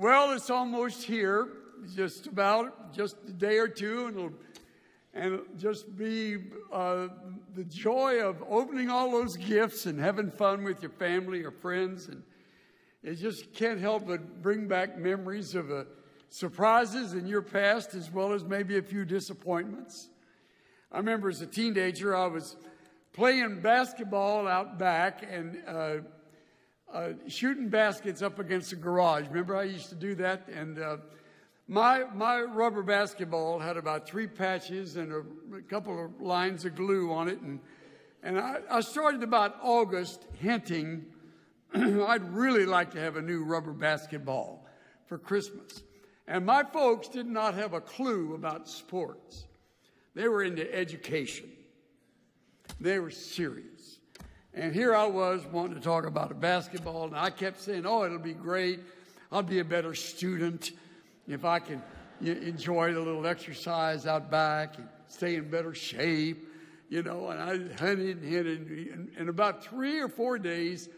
Well, it's almost here, just about, just a day or two, and it'll just be the joy of opening all those gifts and having fun with your family or friends. And it just can't help but bring back memories of surprises in your past, as well as maybe a few disappointments. I remember as a teenager, I was playing basketball out back and shooting baskets up against the garage. Remember, I used to do that, and my rubber basketball had about three patches and a couple of lines of glue on it, and I started about August hinting I'd really like to have a new rubber basketball for Christmas. And my folks did not have a clue about sports. They were into education. They were serious. And here I was wanting to talk about a basketball, and I kept saying, oh, it'll be great. I'll be a better student if I can enjoy the little exercise out back and stay in better shape, you know. And I hunted and hinted. And about 3 or 4 days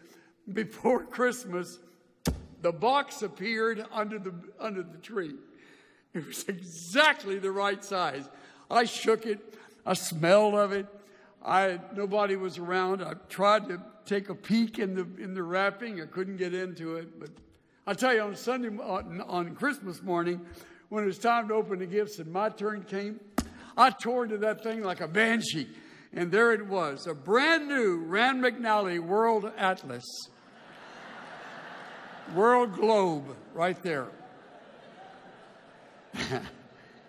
before Christmas, the box appeared under the tree. It was exactly the right size. I shook it. I smelled of it. Nobody was around. I tried to take a peek in the wrapping. I couldn't get into it. But I tell you, on Christmas morning, when it was time to open the gifts and my turn came, I tore into that thing like a banshee. And there it was, a brand new Rand McNally World Atlas. World Globe, right there.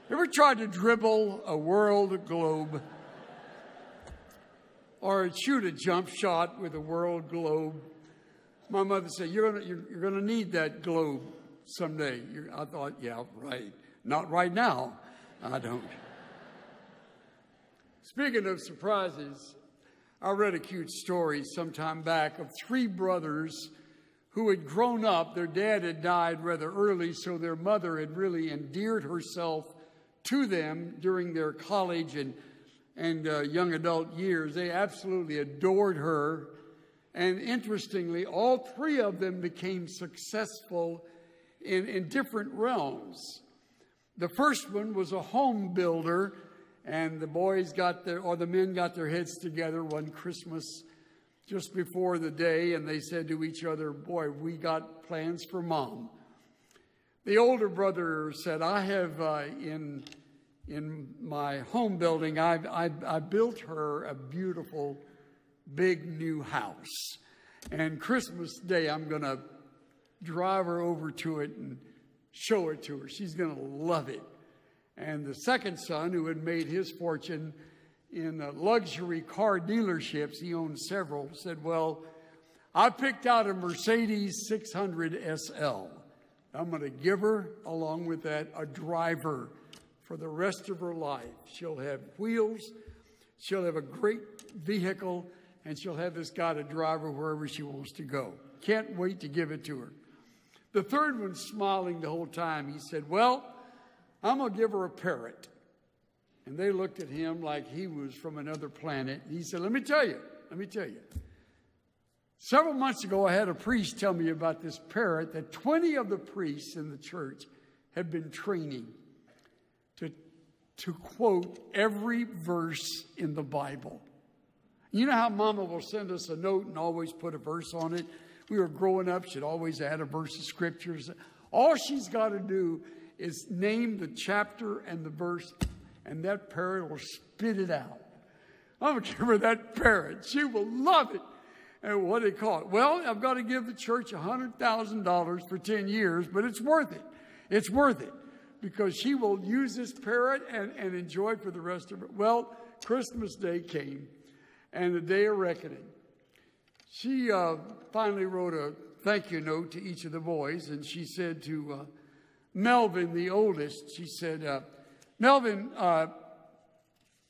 Ever tried to dribble a World Globe? Or shoot a jump shot with a World Globe? My mother said, you're gonna need that globe someday. I thought, yeah, right. Not right now. I don't. Speaking of surprises, I read a cute story some time back of three brothers who had grown up. Their dad had died rather early, so their mother had really endeared herself to them during their college and young adult years. They absolutely adored her. And interestingly, all three of them became successful in different realms. The first one was a home builder, and the men got their heads together one Christmas just before the day, and they said to each other, boy, we got plans for Mom. The older brother said, I have, in my home building, I built her a beautiful, big new house. And Christmas Day, I'm going to drive her over to it and show it to her. She's going to love it. And the second son, who had made his fortune in luxury car dealerships, he owned several, said, well, I picked out a Mercedes 600 SL. I'm going to give her, along with that, a driver for the rest of her life. She'll have wheels, she'll have a great vehicle, and she'll have this guy to drive her wherever she wants to go. Can't wait to give it to her. The third one, smiling the whole time, he said, well, I'm going to give her a parrot. And they looked at him like he was from another planet. He said, let me tell you. Several months ago, I had a priest tell me about this parrot that 20 of the priests in the church had been training to quote every verse in the Bible. You know how Mama will send us a note and always put a verse on it? We were growing up, she'd always add a verse of scriptures. All she's got to do is name the chapter and the verse, and that parrot will spit it out. I'm going to give her that parrot. She will love it. And what do they call it? Well, I've got to give the church $100,000 for 10 years, but it's worth it. It's worth it because she will use this parrot and enjoy it for the rest of her. Well, Christmas Day came and the day of reckoning. She finally wrote a thank you note to each of the boys, and she said to Melvin, the oldest, she said, Melvin,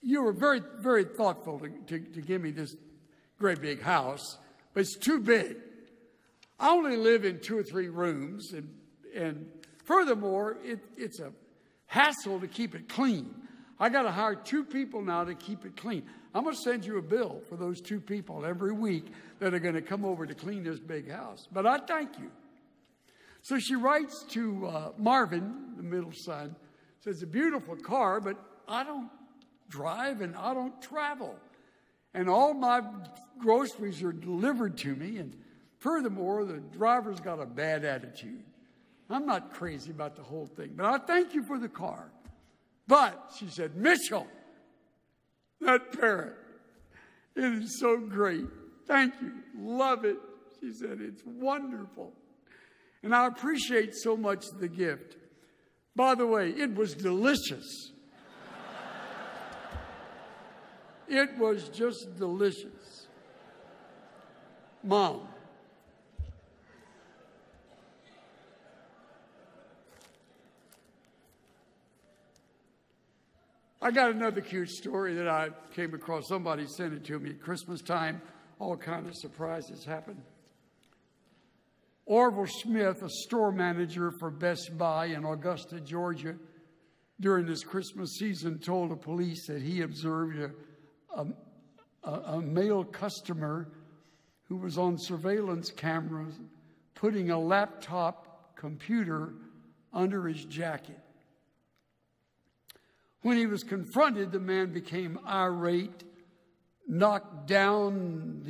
you were very, very thoughtful to give me this great big house, but it's too big. I only live in 2 or 3 rooms, and furthermore, it's a hassle to keep it clean. I got to hire 2 people now to keep it clean. I'm going to send you a bill for those 2 people every week that are going to come over to clean this big house. But I thank you. So she writes to Marvin, the middle son, says, a beautiful car, but I don't drive and I don't travel. And all my groceries are delivered to me. And furthermore, the driver's got a bad attitude. I'm not crazy about the whole thing, but I thank you for the car. But, she said, Mitchell, that parrot, it is so great. Thank you. Love it. She said, it's wonderful. And I appreciate so much the gift. By the way, it was delicious. It was just delicious. Mom. I got another cute story that I came across. Somebody sent it to me at Christmas time. All kinds of surprises happened. Orville Smith, a store manager for Best Buy in Augusta, Georgia, during this Christmas season told the police that he observed a male customer who was on surveillance cameras putting a laptop computer under his jacket. When he was confronted, the man became irate, knocked down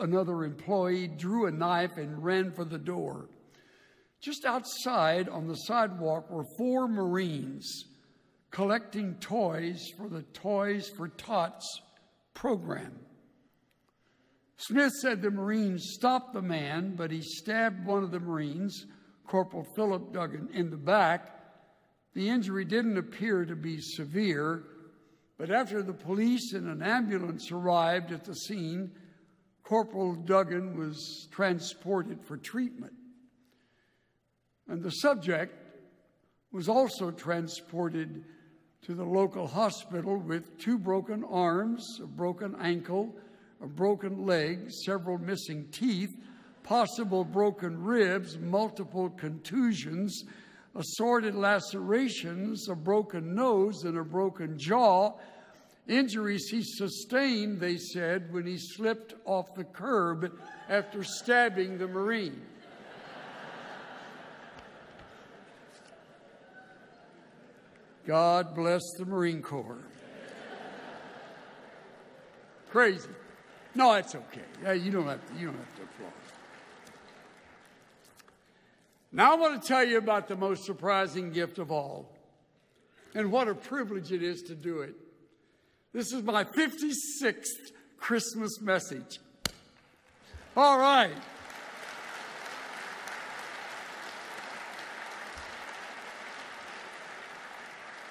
another employee, drew a knife, and ran for the door. Just outside on the sidewalk were four Marines collecting toys for the Toys for Tots program. Smith said the Marines stopped the man, but he stabbed one of the Marines, Corporal Philip Duggan, in the back. The injury didn't appear to be severe, but after the police and an ambulance arrived at the scene, Corporal Duggan was transported for treatment. And the subject was also transported to the local hospital with two broken arms, a broken ankle, a broken leg, several missing teeth, possible broken ribs, multiple contusions, assorted lacerations, a broken nose, and a broken jaw. Injuries he sustained, they said, when he slipped off the curb after stabbing the Marine. God bless the Marine Corps. Crazy. No, that's okay. You don't have to applaud. Now I want to tell you about the most surprising gift of all, and what a privilege it is to do it. This is my 56th Christmas message. All right.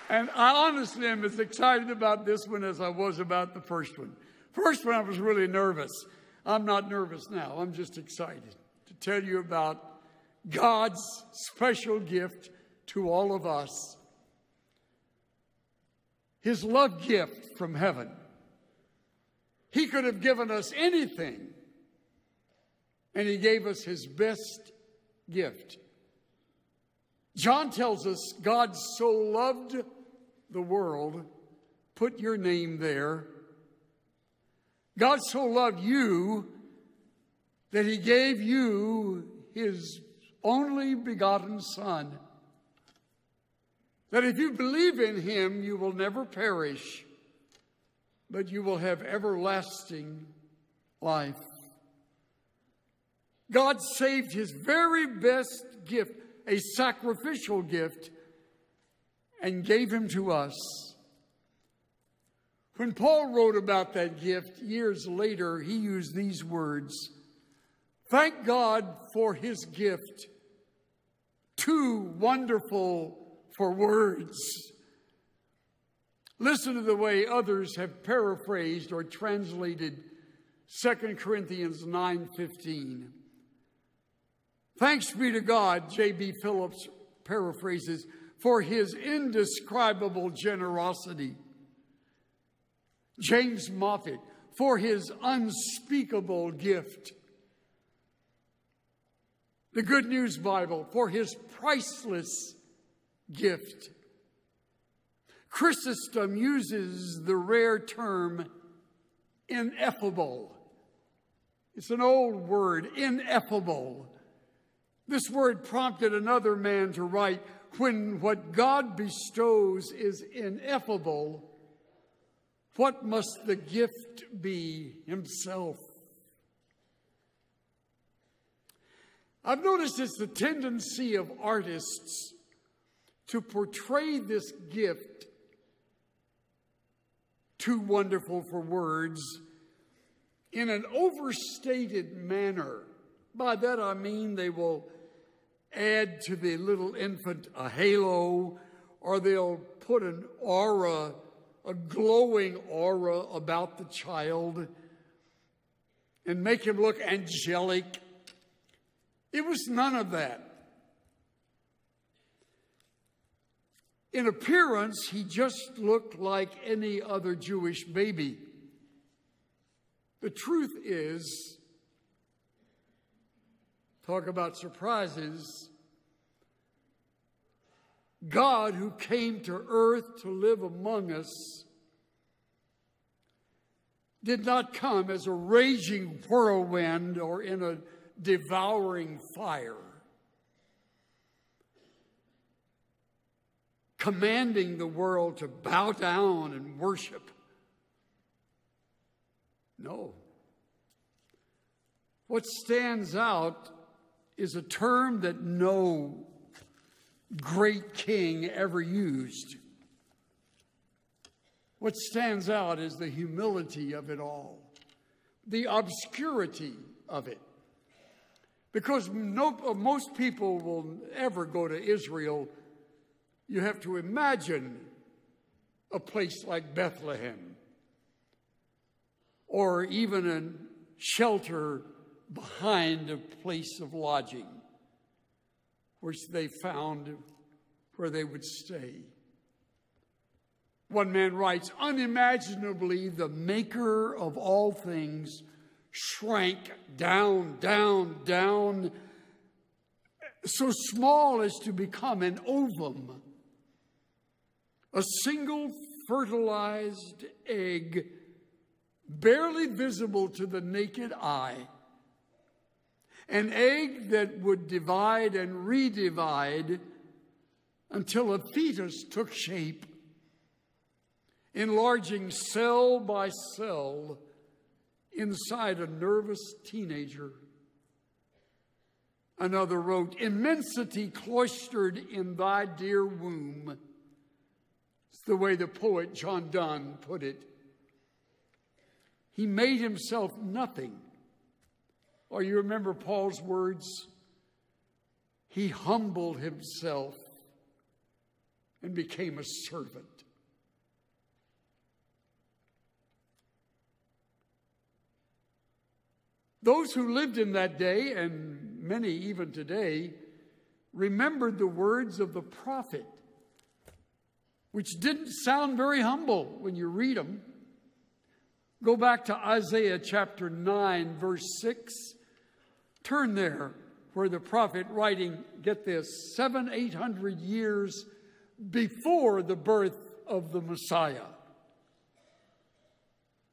And I honestly am as excited about this one as I was about the first one. First one, I was really nervous. I'm not nervous now. I'm just excited to tell you about God's special gift to all of us. His love gift from heaven. He could have given us anything, and he gave us his best gift. John tells us God so loved the world. Put your name there. God so loved you that he gave you his only begotten Son, that if you believe in him, you will never perish, but you will have everlasting life. God saved his very best gift, a sacrificial gift, and gave him to us. When Paul wrote about that gift years later, he used these words, "Thank God for his gift, too wonderful for words." Listen to the way others have paraphrased or translated 2 Corinthians 9:15. "Thanks be to God," J.B. Phillips paraphrases, "for his indescribable generosity." James Moffat, "for his unspeakable gift." The Good News Bible, "for his priceless gift." Chrysostom uses the rare term ineffable. It's an old word, ineffable. This word prompted another man to write, "When what God bestows is ineffable, what must the gift be himself?" I've noticed it's the tendency of artists to portray this gift, too wonderful for words, in an overstated manner. By that I mean they will add to the little infant a halo, or they'll put an aura, a glowing aura about the child, and make him look angelic. It was none of that. In appearance, he just looked like any other Jewish baby. The truth is, talk about surprises, God, who came to earth to live among us, did not come as a raging whirlwind or in a devouring fire, commanding the world to bow down and worship. No. What stands out is a term that no great king ever used. What stands out is the humility of it all, the obscurity of it. Because most people will ever go to Israel, you have to imagine a place like Bethlehem, or even a shelter behind a place of lodging, which they found where they would stay. One man writes, "Unimaginably, the maker of all things shrank down, down, down, so small as to become an ovum, a single fertilized egg, barely visible to the naked eye, an egg that would divide and redivide until a fetus took shape, enlarging cell by cell inside a nervous teenager." Another wrote, "Immensity cloistered in thy dear womb." It's the way the poet John Donne put it. He made himself nothing. Or you remember Paul's words? He humbled himself and became a servant. Those who lived in that day, and many even today, remembered the words of the prophet, which didn't sound very humble when you read them. Go back to Isaiah chapter 9, verse 6. Turn there where the prophet writing, get this, 700-800 years before the birth of the Messiah.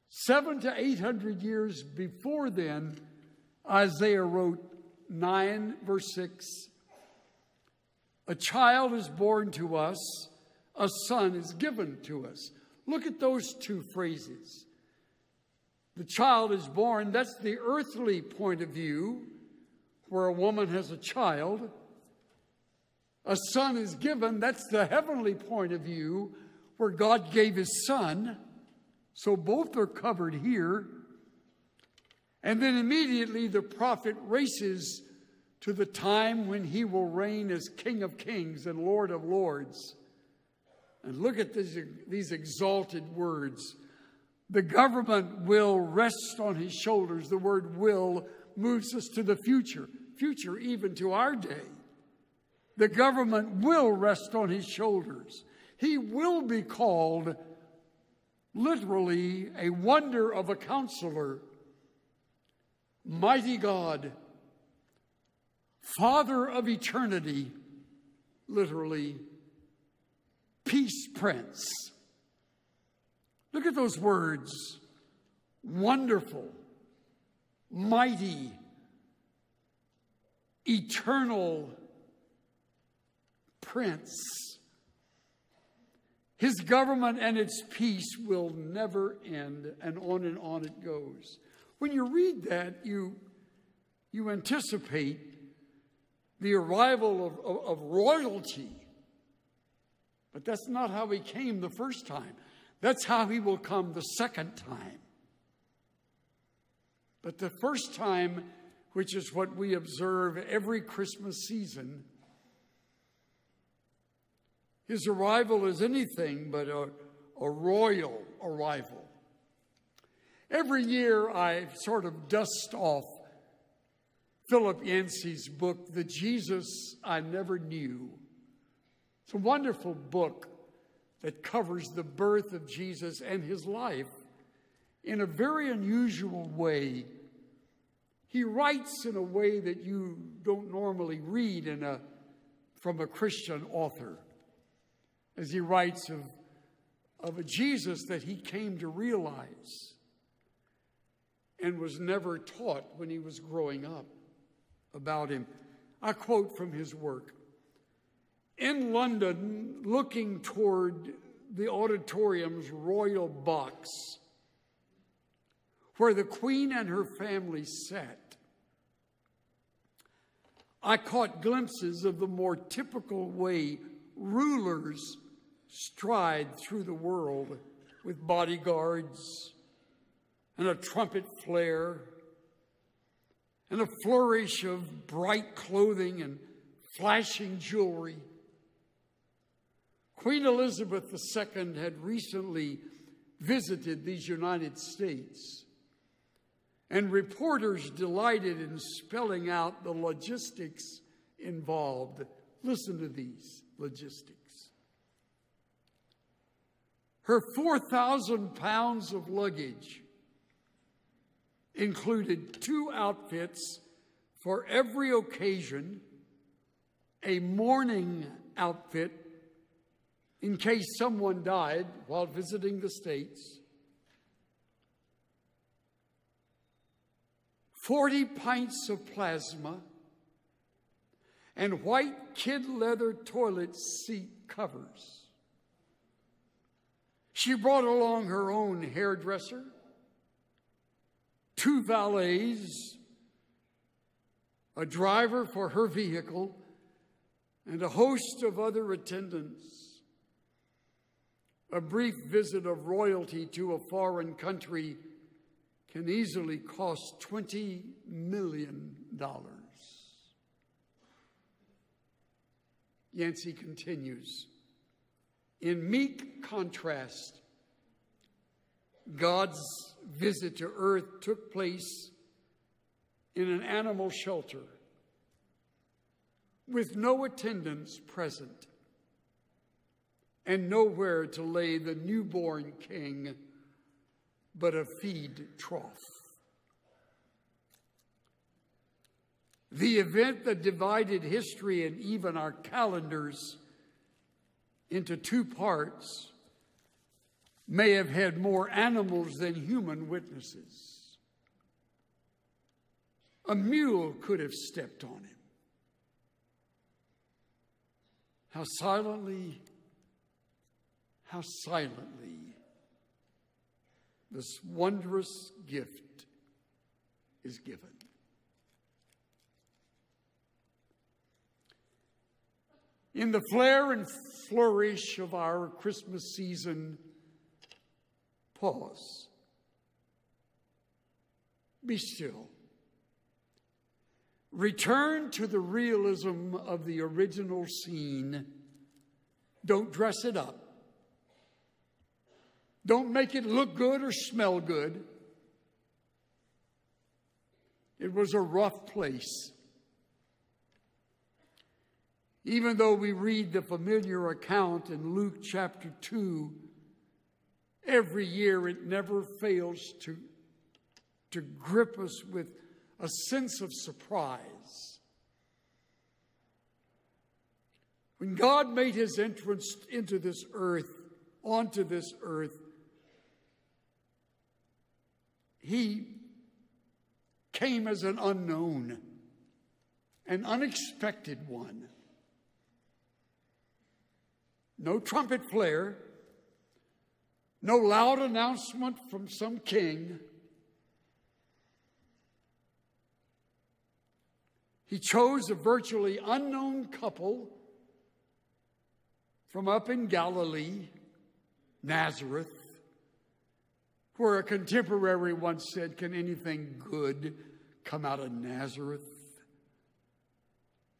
700 to 800 years before then, Isaiah wrote 9, verse 6. "A child is born to us, a son is given to us." Look at those two phrases. The child is born, that's the earthly point of view, where a woman has a child. A son is given, that's the heavenly point of view, where God gave his son. So both are covered here. And then immediately the prophet races to the time when he will reign as King of Kings and Lord of Lords. And look at these exalted words. The government will rest on his shoulders. The word "will" moves us to the future, future even to our day. The government will rest on his shoulders. He will be called literally a wonder of a counselor, mighty God, Father of eternity, literally Peace Prince. Look at those words, wonderful, mighty, eternal prince. His government and its peace will never end, and on it goes. When you read that, you anticipate the arrival of royalty. But that's not how he came the first time. That's how he will come the second time. But the first time, which is what we observe every Christmas season, his arrival is anything but a royal arrival. Every year I sort of dust off Philip Yancey's book, The Jesus I Never Knew. It's a wonderful book that covers the birth of Jesus and his life in a very unusual way. He writes in a way that you don't normally read from a Christian author, as he writes of a Jesus that he came to realize and was never taught when he was growing up about him. I quote from his work. In London, looking toward the auditorium's royal box, where the Queen and her family sat, I caught glimpses of the more typical way rulers stride through the world with bodyguards and a trumpet flare and a flourish of bright clothing and flashing jewelry. Queen Elizabeth II had recently visited these United States, and reporters delighted in spelling out the logistics involved. Listen to these logistics. Her 4,000 pounds of luggage included two outfits for every occasion, a mourning outfit in case someone died while visiting the States, 40 pints of plasma, and white kid leather toilet seat covers. She brought along her own hairdresser, two valets, a driver for her vehicle, and a host of other attendants. A brief visit of royalty to a foreign country can easily cost $20 million. Yancey continues, in meek contrast, God's visit to earth took place in an animal shelter with no attendants present and nowhere to lay the newborn king but a feed trough. The event that divided history and even our calendars into two parts may have had more animals than human witnesses. A mule could have stepped on him. How silently this wondrous gift is given. In the flare and flourish of our Christmas season, pause. Be still. Return to the realism of the original scene. Don't dress it up. Don't make it look good or smell good. It was a rough place. Even though we read the familiar account in Luke chapter 2, every year it never fails to grip us with a sense of surprise. When God made his entrance onto this earth, he came as an unknown. an unexpected one. No trumpet blare, no loud announcement from some king. He chose a virtually unknown couple from up in Galilee, Nazareth, where a contemporary once said, "Can anything good come out of Nazareth?"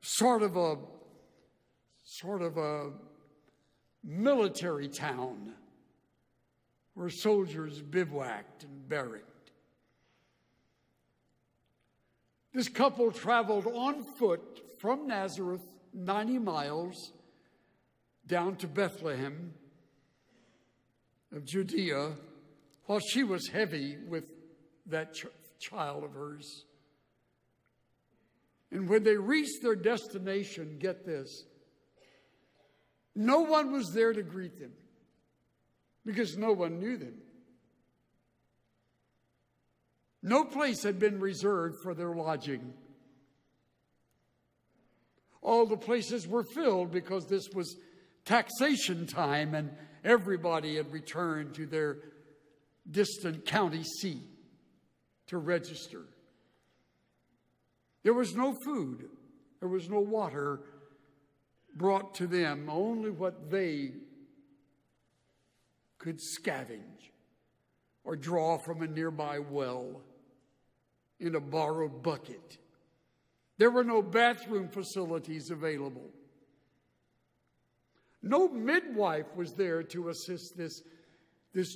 Sort of a military town where soldiers bivouacked and barracked. This couple traveled on foot from Nazareth 90 miles down to Bethlehem of Judea while she was heavy with that child of hers. And when they reached their destination, get this, no one was there to greet them because no one knew them. No place had been reserved for their lodging. All the places were filled because this was taxation time and everybody had returned to their distant county seat to register. There was no food. There was no water brought to them, only what they could scavenge or draw from a nearby well in a borrowed bucket. There were no bathroom facilities available. No midwife was there to assist this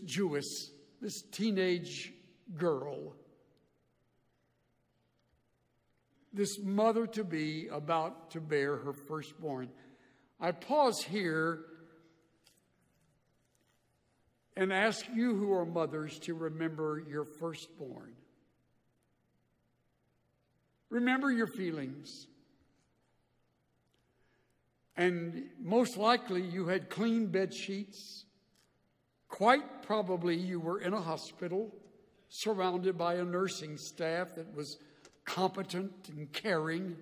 Jewess, this teenage girl, this mother-to-be about to bear her firstborn. I pause here and ask you who are mothers to remember your firstborn. Remember your feelings. And most likely you had clean bed sheets. Quite probably you were in a hospital surrounded by a nursing staff that was competent and caring,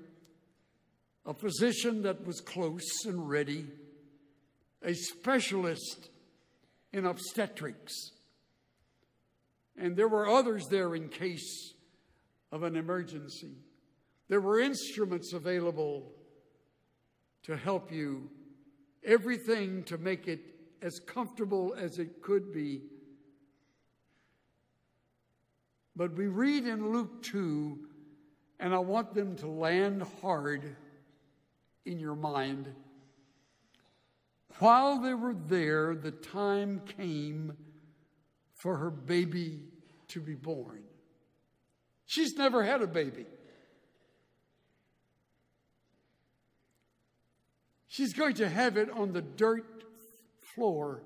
a physician that was close and ready, a specialist in obstetrics. And there were others there in case of an emergency. There were instruments available to help you, everything to make it as comfortable as it could be. But we read in Luke 2, and I want them to land hard in your mind. While they were there, the time came for her baby to be born. She's never had a baby. She's going to have it on the dirt floor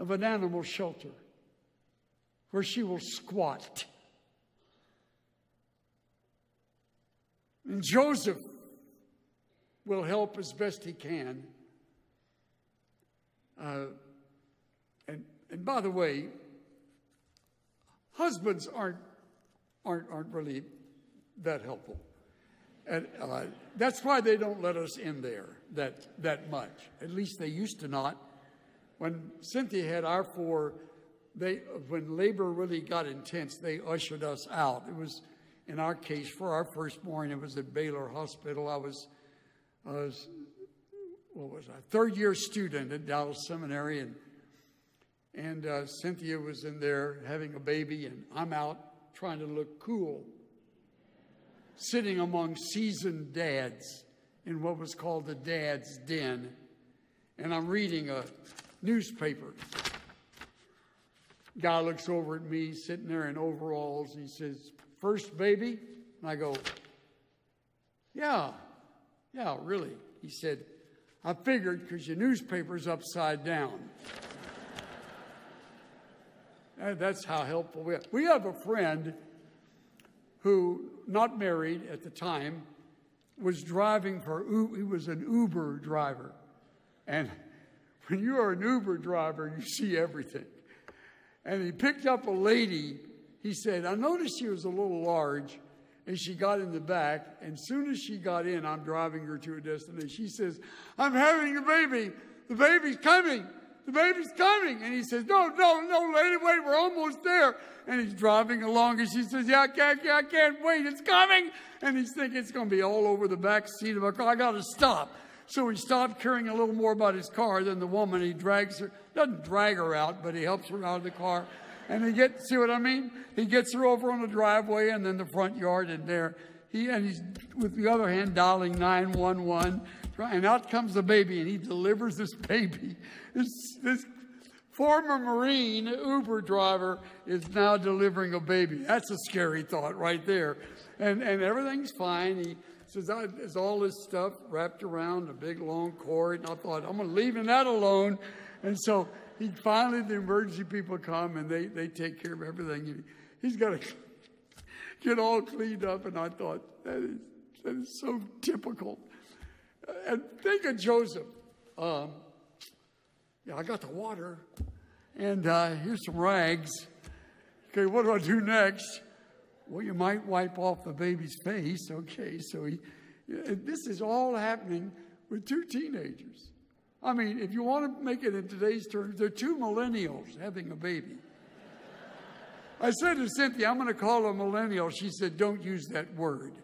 of an animal shelter where she will squat. And Joseph will help as best he can. And by the way, husbands aren't really that helpful. And that's why they don't let us in there that much. At least they used to not. When Cynthia had our four, when labor really got intense, they ushered us out. It was, in our case, for our firstborn, it was at Baylor Hospital. I was a third-year student at Dallas Seminary, and Cynthia was in there having a baby, and I'm out trying to look cool, sitting among seasoned dads in what was called the dad's den, and I'm reading a newspaper. Guy looks over at me, sitting there in overalls, and he says, "First baby?" And I go, yeah, really. He said, "I figured because your newspaper's upside down." And that's how helpful we are. We have a friend who, not married at the time, was driving for Uber. He was an Uber driver. And when you are an Uber driver, you see everything. And he picked up a lady. He said, "I noticed she was a little large, and she got in the back. And soon as she got in, I'm driving her to a destination. She says, "I'm having a baby. The baby's coming. The baby's coming." And he says, "No, no, no, lady, wait, we're almost there." And he's driving along, and she says, "Yeah, I can't wait. It's coming." And he's thinking it's going to be all over the back seat of my car. I got to stop. So he stopped, caring a little more about his car than the woman. He drags her, doesn't drag her out, but he helps her out of the car. And he gets, see what I mean? He gets her over on the driveway and then the front yard, and there he's with the other hand dialing 911. And out comes the baby, and he delivers this baby. This former Marine Uber driver is now delivering a baby. That's a scary thought right there. And everything's fine. He says, "There's all this stuff wrapped around a big, long cord." And I thought, I'm going to leave that alone. And so he finally, the emergency people come, and they take care of everything. He's got to get all cleaned up. And I thought, that is so typical. And think of Joseph. Yeah, I got the water, and here's some rags. Okay, what do I do next? Well, you might wipe off the baby's face. Okay, so this is all happening with two teenagers. I mean, if you want to make it in today's terms, they're two millennials having a baby. I said to Cynthia, "I'm going to call her a millennial." She said, "Don't use that word.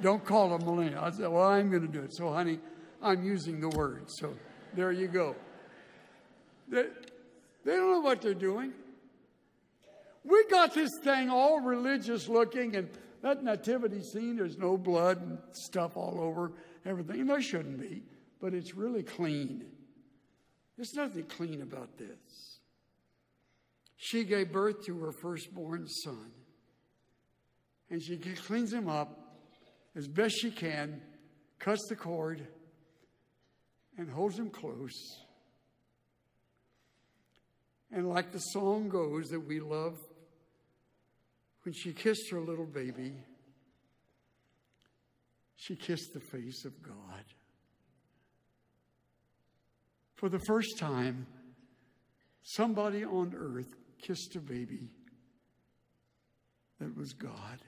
Don't call her a millennial." I said, "Well, I'm going to do it." So, honey, I'm using the word. So there you go. They don't know what they're doing. We got this thing all religious looking, and that nativity scene, there's no blood and stuff all over everything. And there shouldn't be, but it's really clean. There's nothing clean about this. She gave birth to her firstborn son, and she cleans him up as best she can, cuts the cord, and holds him close. And like the song goes that we love, when she kissed her little baby, she kissed the face of God. For the first time, somebody on earth kissed a baby that was God.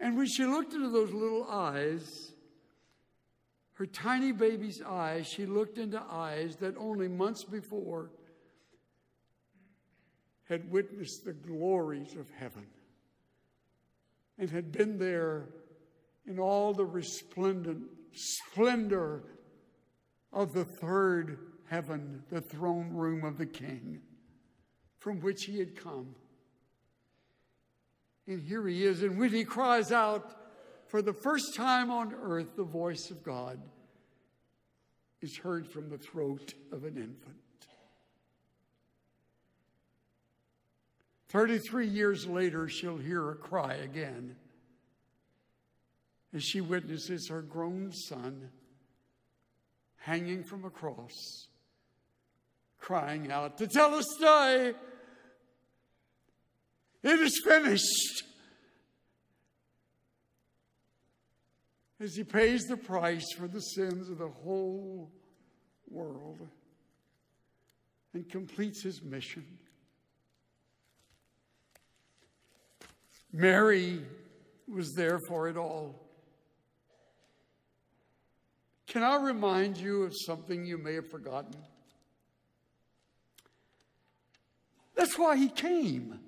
And when she looked into those little eyes, her tiny baby's eyes, she looked into eyes that only months before had witnessed the glories of heaven and had been there in all the resplendent splendor of the third heaven, the throne room of the King from which he had come. And here he is, and when he cries out, for the first time on earth, the voice of God is heard from the throat of an infant. 33 years later, she'll hear her cry again as she witnesses her grown son hanging from a cross, crying out, "To tell us die, it is finished," as he pays the price for the sins of the whole world and completes his mission. Mary was there for it all. Can I remind you of something you may have forgotten? That's why he came.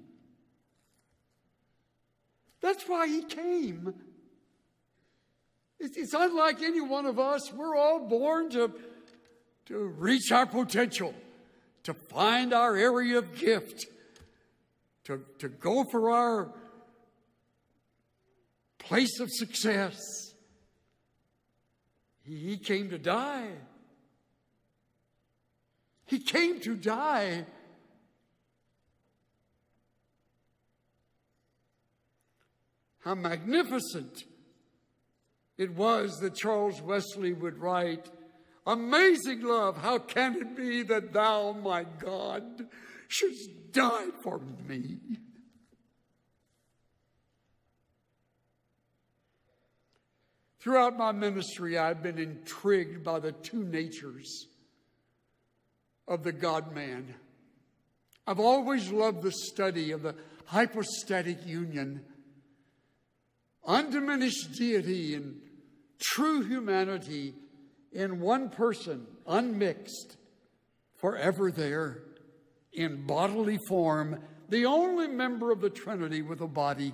That's why he came. It's unlike any one of us. We're all born to reach our potential, to find our area of gift, to go for our place of success. He came to die. He came to die. How magnificent it was that Charles Wesley would write, "Amazing love, how can it be that thou, my God, shouldst die for me?" Throughout my ministry, I've been intrigued by the two natures of the God-man. I've always loved the study of the hypostatic union, undiminished deity and true humanity in one person, unmixed, forever there, in bodily form, the only member of the Trinity with a body,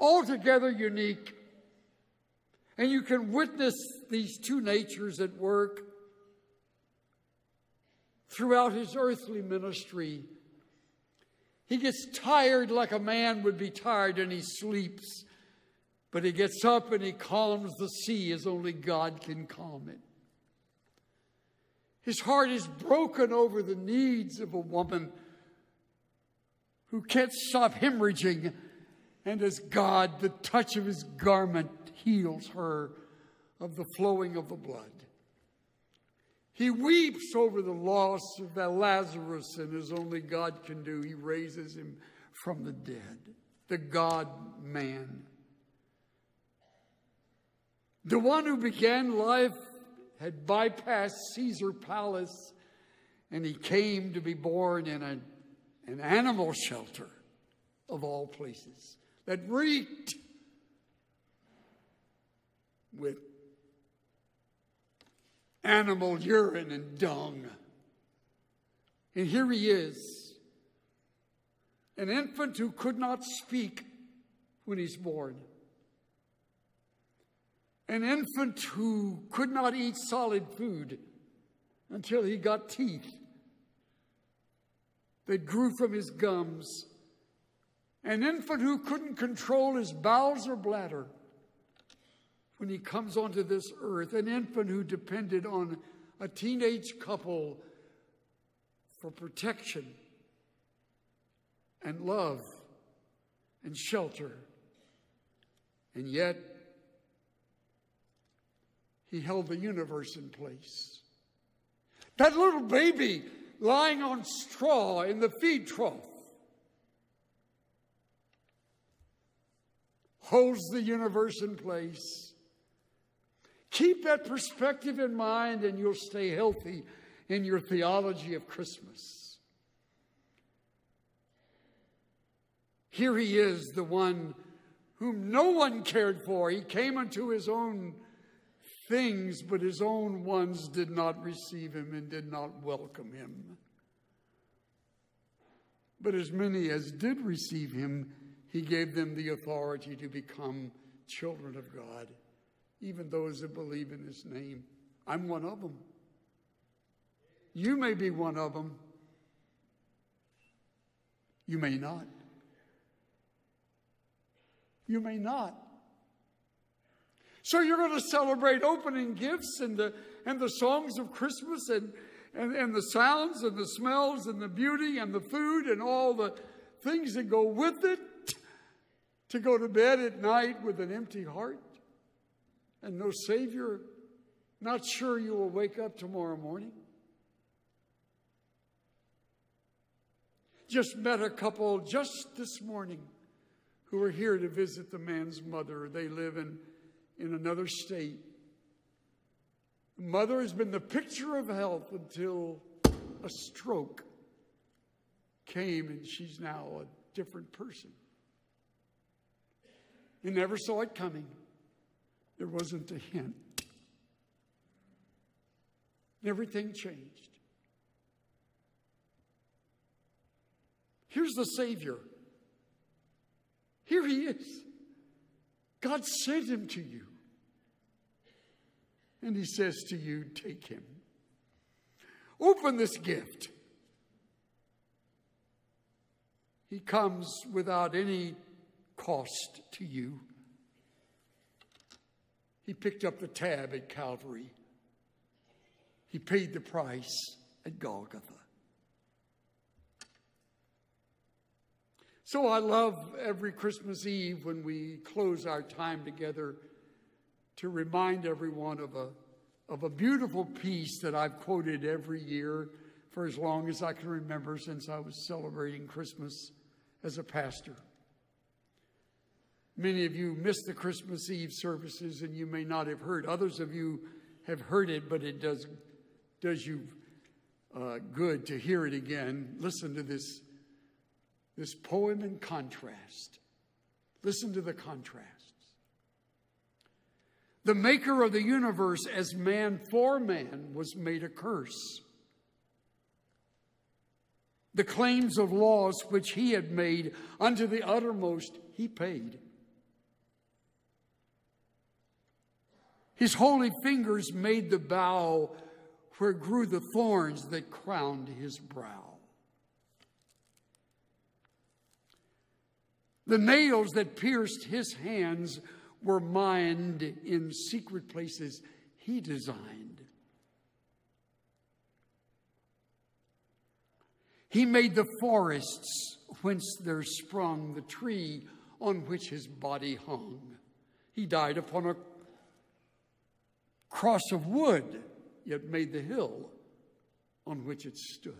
altogether unique. And you can witness these two natures at work throughout his earthly ministry. He gets tired like a man would be tired, and he sleeps. But he gets up and he calms the sea as only God can calm it. His heart is broken over the needs of a woman who can't stop hemorrhaging. And as God, the touch of his garment heals her of the flowing of the blood. He weeps over the loss of Lazarus, and as only God can do, he raises him from the dead, the God-man. The one who began life had bypassed Caesar's palace, and he came to be born in an animal shelter of all places that reeked with animal urine and dung. And here he is, an infant who could not speak when he's born, an infant who could not eat solid food until he got teeth that grew from his gums, an infant who couldn't control his bowels or bladder. When he comes onto this earth, an infant who depended on a teenage couple for protection and love and shelter. And yet, he held the universe in place. That little baby lying on straw in the feed trough holds the universe in place. Keep that perspective in mind, and you'll stay healthy in your theology of Christmas. Here he is, the one whom no one cared for. He came unto his own things, but his own ones did not receive him and did not welcome him. But as many as did receive him, he gave them the authority to become children of God. Even those that believe in his name. I'm one of them. You may be one of them. You may not. You may not. So you're going to celebrate opening gifts and the songs of Christmas and the sounds and the smells and the beauty and the food and all the things that go with it, to go to bed at night with an empty heart and no Savior, not sure you will wake up tomorrow morning. Just met a couple just this morning who were here to visit the man's mother. They live in another state. The mother has been the picture of health until a stroke came, and she's now a different person. You never saw it coming. There wasn't a hint. Everything changed. Here's the Savior. Here he is. God sent him to you. And he says to you, take him. Open this gift. He comes without any cost to you. He picked up the tab at Calvary. He paid the price at Golgotha. So I love every Christmas Eve when we close our time together to remind everyone of a beautiful piece that I've quoted every year for as long as I can remember since I was celebrating Christmas as a pastor. Many of you missed the Christmas Eve services, and you may not have heard. Others of you have heard it, but it does you good to hear it again. Listen to this poem in contrast. Listen to the contrasts. The maker of the universe as man for man was made a curse. The claims of laws which he had made unto the uttermost he paid. His holy fingers made the bough where grew the thorns that crowned his brow. The nails that pierced his hands were mined in secret places he designed. He made the forests whence there sprung the tree on which his body hung. He died upon a cross of wood, yet made the hill on which it stood.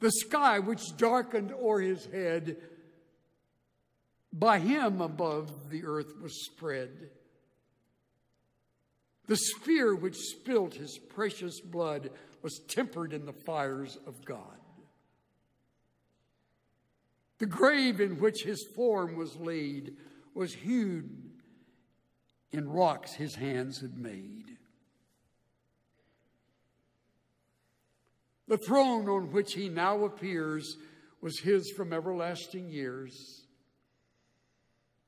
The sky which darkened o'er his head, by him above the earth was spread. The spear which spilt his precious blood was tempered in the fires of God. The grave in which his form was laid was hewn in rocks his hands had made. The throne on which he now appears was his from everlasting years.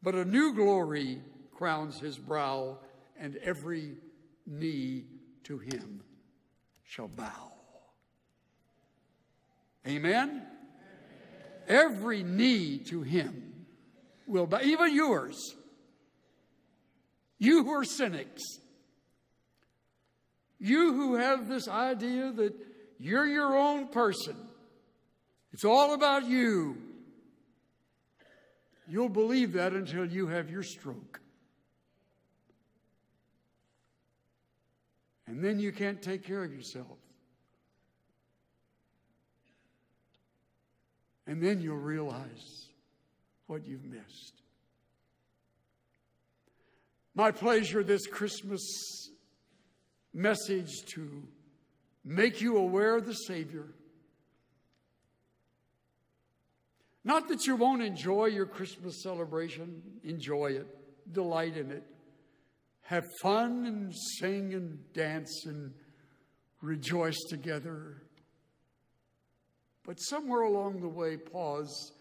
But a new glory crowns his brow, and every knee to him shall bow. Amen? Amen. Every knee to him will bow, even yours. You who are cynics. You who have this idea that you're your own person. It's all about you. You'll believe that until you have your stroke. And then you can't take care of yourself. And then you'll realize what you've missed. My pleasure this Christmas message to make you aware of the Savior. Not that you won't enjoy your Christmas celebration. Enjoy it. Delight in it. Have fun and sing and dance and rejoice together. But somewhere along the way, pause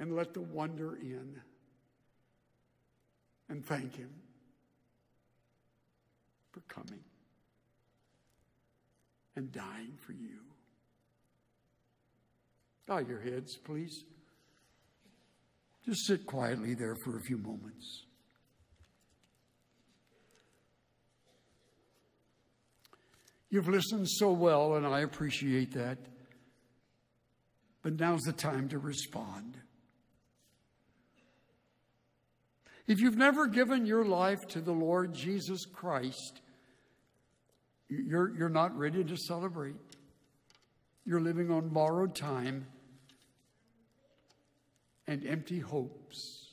and let the wonder in. And thank Him for coming and dying for you. Bow your heads, please. Just sit quietly there for a few moments. You've listened so well, and I appreciate that. But now's the time to respond. If you've never given your life to the Lord Jesus Christ, you're not ready to celebrate. You're living on borrowed time and empty hopes.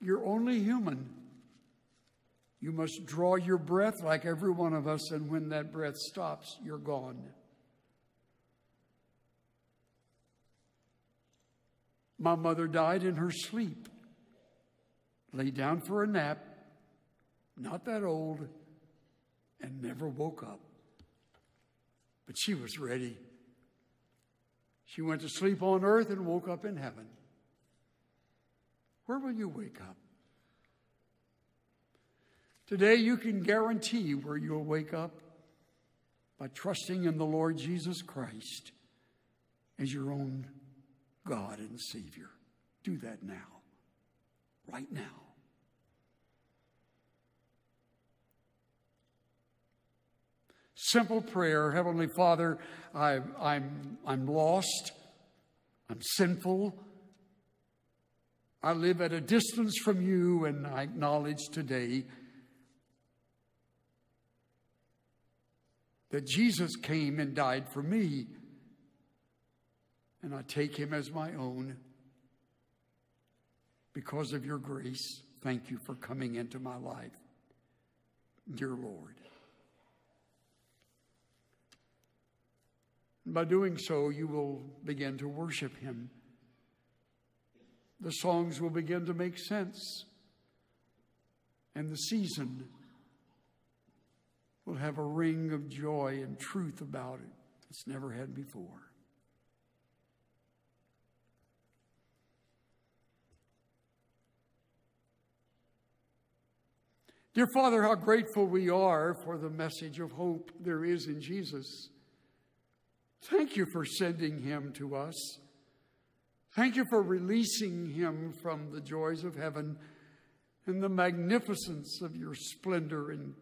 You're only human. You must draw your breath like every one of us, and when that breath stops, you're gone. My mother died in her sleep. Lay down for a nap, not that old, and never woke up. But she was ready. She went to sleep on earth and woke up in heaven. Where will you wake up? Today you can guarantee where you'll wake up by trusting in the Lord Jesus Christ as your own God and Savior. Do that now, right now. Simple prayer. Heavenly Father, I'm lost. I'm sinful. I live at a distance from you, and I acknowledge today that Jesus came and died for me, and I take him as my own. Because of your grace, thank you for coming into my life. dear Lord. And by doing so, you will begin to worship him. The songs will begin to make sense. And the season will have a ring of joy and truth about it it's never had before. Dear Father, how grateful we are for the message of hope there is in Jesus. Thank you for sending him to us. Thank you for releasing him from the joys of heaven and the magnificence of your splendor, and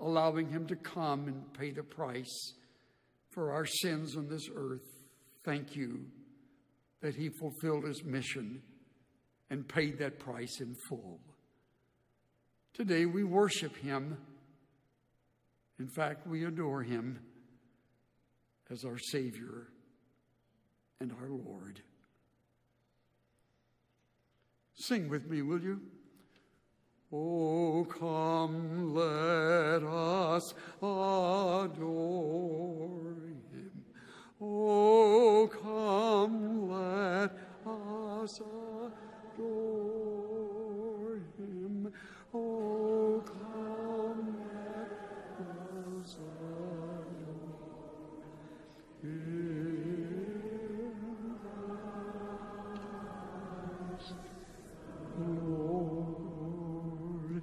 allowing him to come and pay the price for our sins on this earth. Thank you that he fulfilled his mission and paid that price in full. Today we worship him. In fact, we adore him as our Savior and our Lord. Sing with me, will you? Oh, come, let us adore him. Oh, come, let us adore him. Oh, come, let us adore him. Lord.